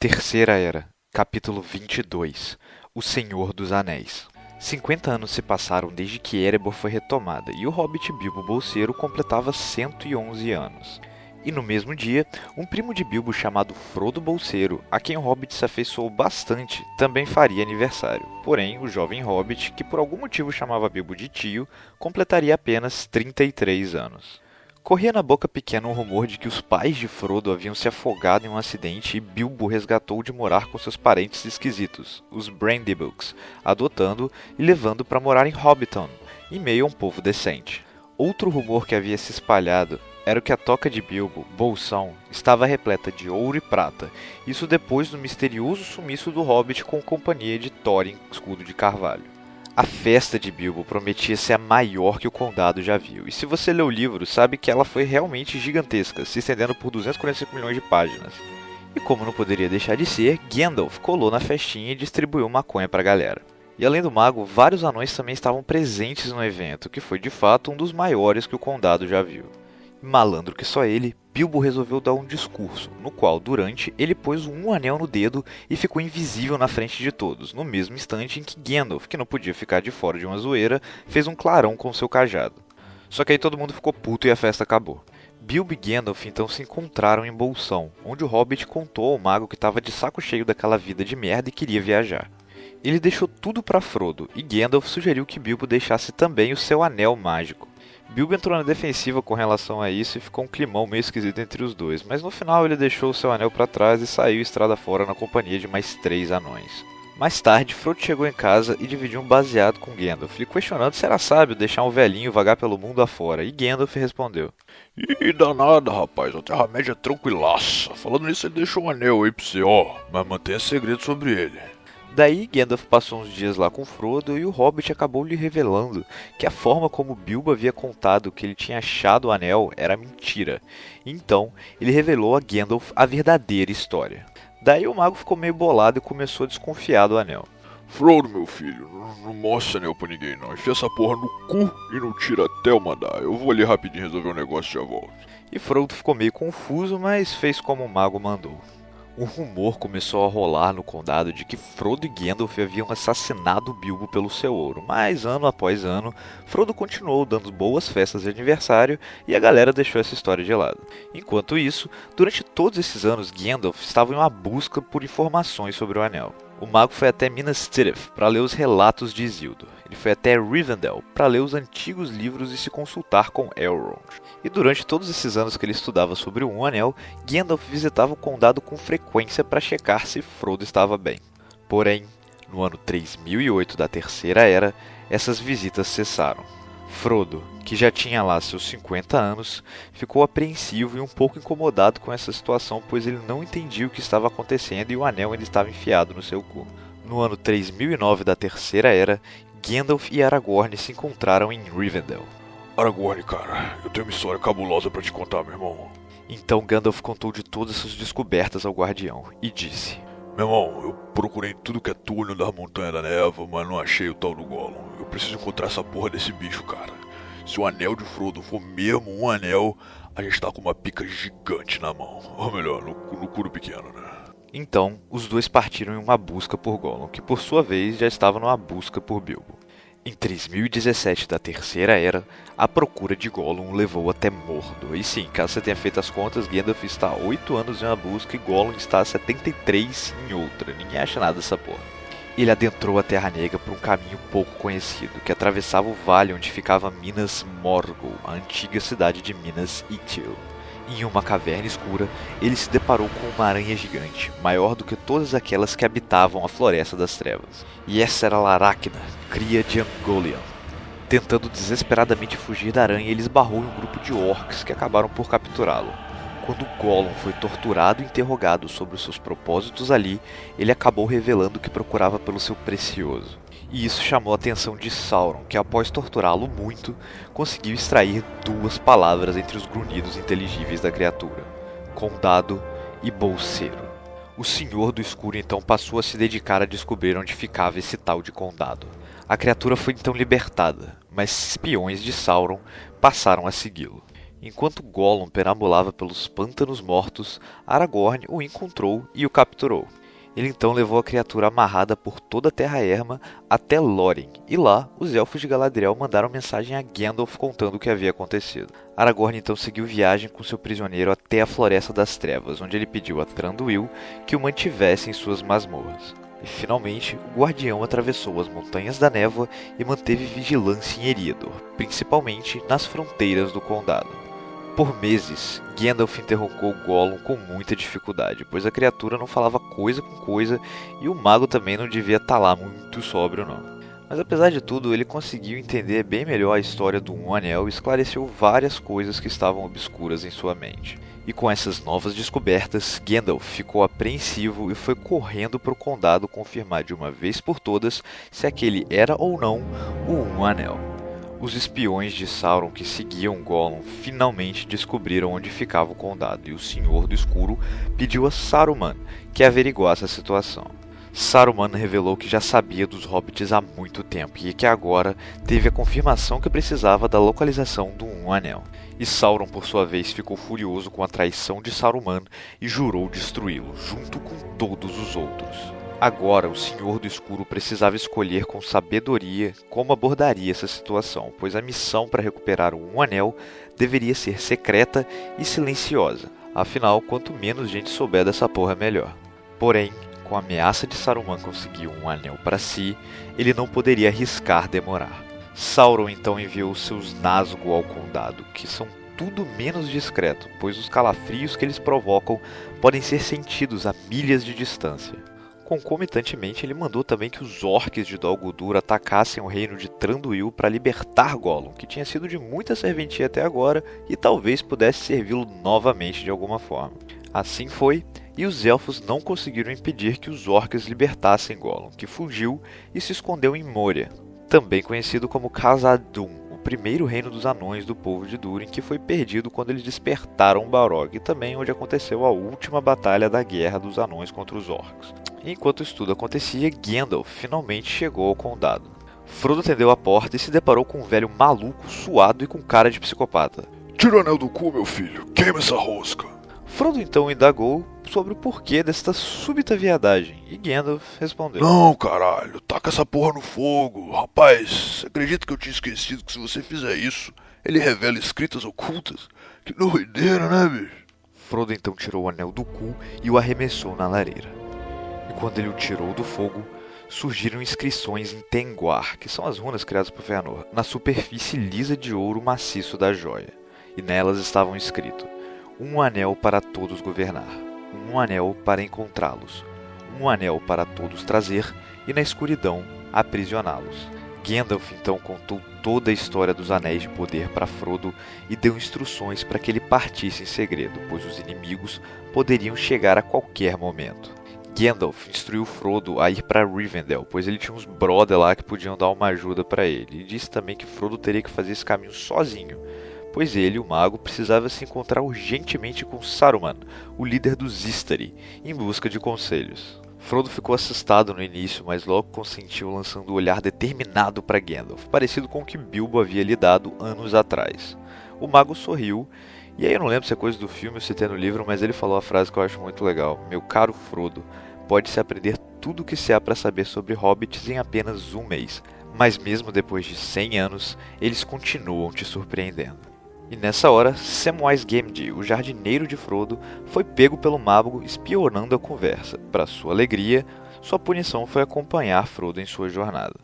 Terceira Era, capítulo 22, O Senhor dos Anéis. 50 anos se passaram desde que Erebor foi retomada e o hobbit Bilbo Bolseiro completava 111 anos. E no mesmo dia, um primo de Bilbo chamado Frodo Bolseiro, a quem o hobbit se afeiçoou bastante, também faria aniversário. Porém, o jovem hobbit, que por algum motivo chamava Bilbo de tio, completaria apenas 33 anos. Corria na boca pequena um rumor de que os pais de Frodo haviam se afogado em um acidente e Bilbo resgatou de morar com seus parentes esquisitos, os Brandybucks, adotando e levando para morar em Hobbiton, em meio a um povo decente. Outro rumor que havia se espalhado era o que a toca de Bilbo, Bolsão, estava repleta de ouro e prata, isso depois do misterioso sumiço do Hobbit com a companhia de Thorin, escudo de carvalho. A festa de Bilbo prometia ser a maior que o Condado já viu, e se você lê o livro, sabe que ela foi realmente gigantesca, se estendendo por 245 milhões de páginas. E como não poderia deixar de ser, Gandalf colou na festinha e distribuiu maconha pra galera. E além do mago, vários anões também estavam presentes no evento, que foi de fato um dos maiores que o Condado já viu. Malandro que só ele, Bilbo resolveu dar um discurso, no qual, durante, ele pôs um anel no dedo e ficou invisível na frente de todos, no mesmo instante em que Gandalf, que não podia ficar de fora de uma zoeira, fez um clarão com seu cajado. Só que aí todo mundo ficou puto e a festa acabou. Bilbo e Gandalf então se encontraram em Bolsão, onde o hobbit contou ao mago que estava de saco cheio daquela vida de merda e queria viajar. Ele deixou tudo pra Frodo, e Gandalf sugeriu que Bilbo deixasse também o seu anel mágico. Bilbo entrou na defensiva com relação a isso e ficou um climão meio esquisito entre os dois, mas no final ele deixou o seu anel para trás e saiu estrada fora na companhia de mais 3 anões. Mais tarde, Frodo chegou em casa e dividiu um baseado com Gandalf, lhe questionando se era sábio deixar um velhinho vagar pelo mundo afora, e Gandalf respondeu: "Ih, danada, rapaz, a Terra-média é tranquilaça. Falando nisso, ele deixou um anel aí pra você, ó, mas mantenha segredo sobre ele." Daí, Gandalf passou uns dias lá com Frodo e o hobbit acabou lhe revelando que a forma como Bilbo havia contado que ele tinha achado o anel era mentira. Então, ele revelou a Gandalf a verdadeira história. Daí o mago ficou meio bolado e começou a desconfiar do anel. "Frodo, meu filho, não mostra anel pra ninguém não, enfia essa porra no cu e não tira até eu mandar, eu vou ali rapidinho resolver um negócio e já volto." E Frodo ficou meio confuso, mas fez como o mago mandou. Um rumor começou a rolar no condado de que Frodo e Gandalf haviam assassinado Bilbo pelo seu ouro, mas ano após ano, Frodo continuou dando boas festas de aniversário e a galera deixou essa história de lado. Enquanto isso, durante todos esses anos, Gandalf estava em uma busca por informações sobre o anel. O mago foi até Minas Tirith para ler os relatos de Isildur. Ele foi até Rivendell para ler os antigos livros e se consultar com Elrond. E durante todos esses anos que ele estudava sobre o Um Anel, Gandalf visitava o condado com frequência para checar se Frodo estava bem. Porém, no ano 3008 da Terceira Era, essas visitas cessaram. Frodo, que já tinha lá seus 50 anos, ficou apreensivo e um pouco incomodado com essa situação, pois ele não entendia o que estava acontecendo e o anel ainda estava enfiado no seu cu. No ano 3009 da Terceira Era, Gandalf e Aragorn se encontraram em Rivendell. "Aragorn, cara, eu tenho uma história cabulosa pra te contar, meu irmão." Então Gandalf contou de todas suas descobertas ao guardião e disse: "Meu irmão, eu procurei tudo que é túnel das Montanhas da Névoa, mas não achei o tal do Gollum. Eu preciso encontrar essa porra desse bicho, cara. Se o anel de Frodo for mesmo um anel, a gente tá com uma pica gigante na mão. Ou melhor, no curo pequeno, né?" Então, os dois partiram em uma busca por Gollum, que por sua vez já estava numa busca por Bilbo. Em 3017 da Terceira Era, a procura de Gollum o levou até Mordor. E sim, caso você tenha feito as contas, Gandalf está há 8 anos em uma busca e Gollum está há 73 em outra. Ninguém acha nada dessa porra. Ele adentrou a Terra Negra por um caminho pouco conhecido, que atravessava o vale onde ficava Minas Morgul, a antiga cidade de Minas Ithil. Em uma caverna escura, ele se deparou com uma aranha gigante, maior do que todas aquelas que habitavam a Floresta das Trevas. E essa era Laracna, cria de Ungoliant. Tentando desesperadamente fugir da aranha, ele esbarrou em um grupo de orcs que acabaram por capturá-lo. Quando Gollum foi torturado e interrogado sobre os seus propósitos ali, ele acabou revelando que procurava pelo seu precioso. E isso chamou a atenção de Sauron, que após torturá-lo muito, conseguiu extrair 2 palavras entre os grunhidos inteligíveis da criatura: Condado e Bolseiro. O Senhor do Escuro então passou a se dedicar a descobrir onde ficava esse tal de Condado. A criatura foi então libertada, mas espiões de Sauron passaram a segui-lo. Enquanto Gollum perambulava pelos pântanos mortos, Aragorn o encontrou e o capturou. Ele então levou a criatura amarrada por toda a Terra Erma até Lórien, e lá os Elfos de Galadriel mandaram mensagem a Gandalf contando o que havia acontecido. Aragorn então seguiu viagem com seu prisioneiro até a Floresta das Trevas, onde ele pediu a Thranduil que o mantivesse em suas masmorras. E finalmente, o Guardião atravessou as Montanhas da Névoa e manteve vigilância em Eriador, principalmente nas fronteiras do Condado. Por meses, Gandalf interrogou Gollum com muita dificuldade, pois a criatura não falava coisa com coisa e o mago também não devia estar lá muito sóbrio não. Mas apesar de tudo, ele conseguiu entender bem melhor a história do Um Anel e esclareceu várias coisas que estavam obscuras em sua mente. E com essas novas descobertas, Gandalf ficou apreensivo e foi correndo para o Condado confirmar de uma vez por todas se aquele era ou não o Um Anel. Os espiões de Sauron que seguiam Gollum finalmente descobriram onde ficava o Condado e o Senhor do Escuro pediu a Saruman que averiguasse a situação. Saruman revelou que já sabia dos hobbits há muito tempo e que agora teve a confirmação que precisava da localização do Um Anel. E Sauron, por sua vez, ficou furioso com a traição de Saruman e jurou destruí-lo, junto com todos os outros. Agora, o Senhor do Escuro precisava escolher com sabedoria como abordaria essa situação, pois a missão para recuperar o Anel deveria ser secreta e silenciosa. Afinal, quanto menos gente souber dessa porra, melhor. Porém, com a ameaça de Saruman conseguir um Anel para si, ele não poderia arriscar demorar. Sauron então enviou seus Nazgûl ao Condado, que são tudo menos discreto, pois os calafrios que eles provocam podem ser sentidos a milhas de distância. Concomitantemente, ele mandou também que os orques de Dol Guldur atacassem o reino de Thranduil para libertar Gollum, que tinha sido de muita serventia até agora e talvez pudesse servi-lo novamente de alguma forma. Assim foi, e os elfos não conseguiram impedir que os orques libertassem Gollum, que fugiu e se escondeu em Moria, também conhecido como Khazad-dûm, o primeiro reino dos anões do povo de Durin, que foi perdido quando eles despertaram Balrog, e também onde aconteceu a última batalha da Guerra dos Anões contra os Orcs. Enquanto isso tudo acontecia, Gandalf finalmente chegou ao Condado. Frodo atendeu a porta e se deparou com um velho maluco, suado e com cara de psicopata. Tira o anel do cu, meu filho. Queima essa rosca. Frodo então indagou sobre o porquê desta súbita viadagem, e Gandalf respondeu. Não, caralho. Taca essa porra no fogo. Rapaz, acredito que eu tinha esquecido que se você fizer isso, ele revela escritas ocultas. Que doideira, né, bicho? Frodo então tirou o anel do cu e o arremessou na lareira. Quando ele o tirou do fogo, surgiram inscrições em Tenguar, que são as runas criadas por Fëanor, na superfície lisa de ouro maciço da joia, e nelas estavam escrito: Um anel para todos governar, um anel para encontrá-los, um anel para todos trazer e na escuridão aprisioná-los. Gandalf então contou toda a história dos Anéis de Poder para Frodo e deu instruções para que ele partisse em segredo, pois os inimigos poderiam chegar a qualquer momento. Gandalf instruiu Frodo a ir para Rivendell, pois ele tinha uns brother lá que podiam dar uma ajuda para ele, e disse também que Frodo teria que fazer esse caminho sozinho, pois ele, o mago, precisava se encontrar urgentemente com Saruman, o líder dos Istari, em busca de conselhos. Frodo ficou assustado no início, mas logo consentiu, lançando um olhar determinado para Gandalf, parecido com o que Bilbo havia lhe dado anos atrás. O mago sorriu, e aí eu não lembro se é coisa do filme ou se tem no livro, mas ele falou a frase que eu acho muito legal: meu caro Frodo, pode-se aprender tudo o que se há para saber sobre hobbits em apenas um mês, mas mesmo depois de 100 anos, eles continuam te surpreendendo. E nessa hora, Samwise Gamgee, o jardineiro de Frodo, foi pego pelo mago espionando a conversa. Para sua alegria, sua punição foi acompanhar Frodo em sua jornada.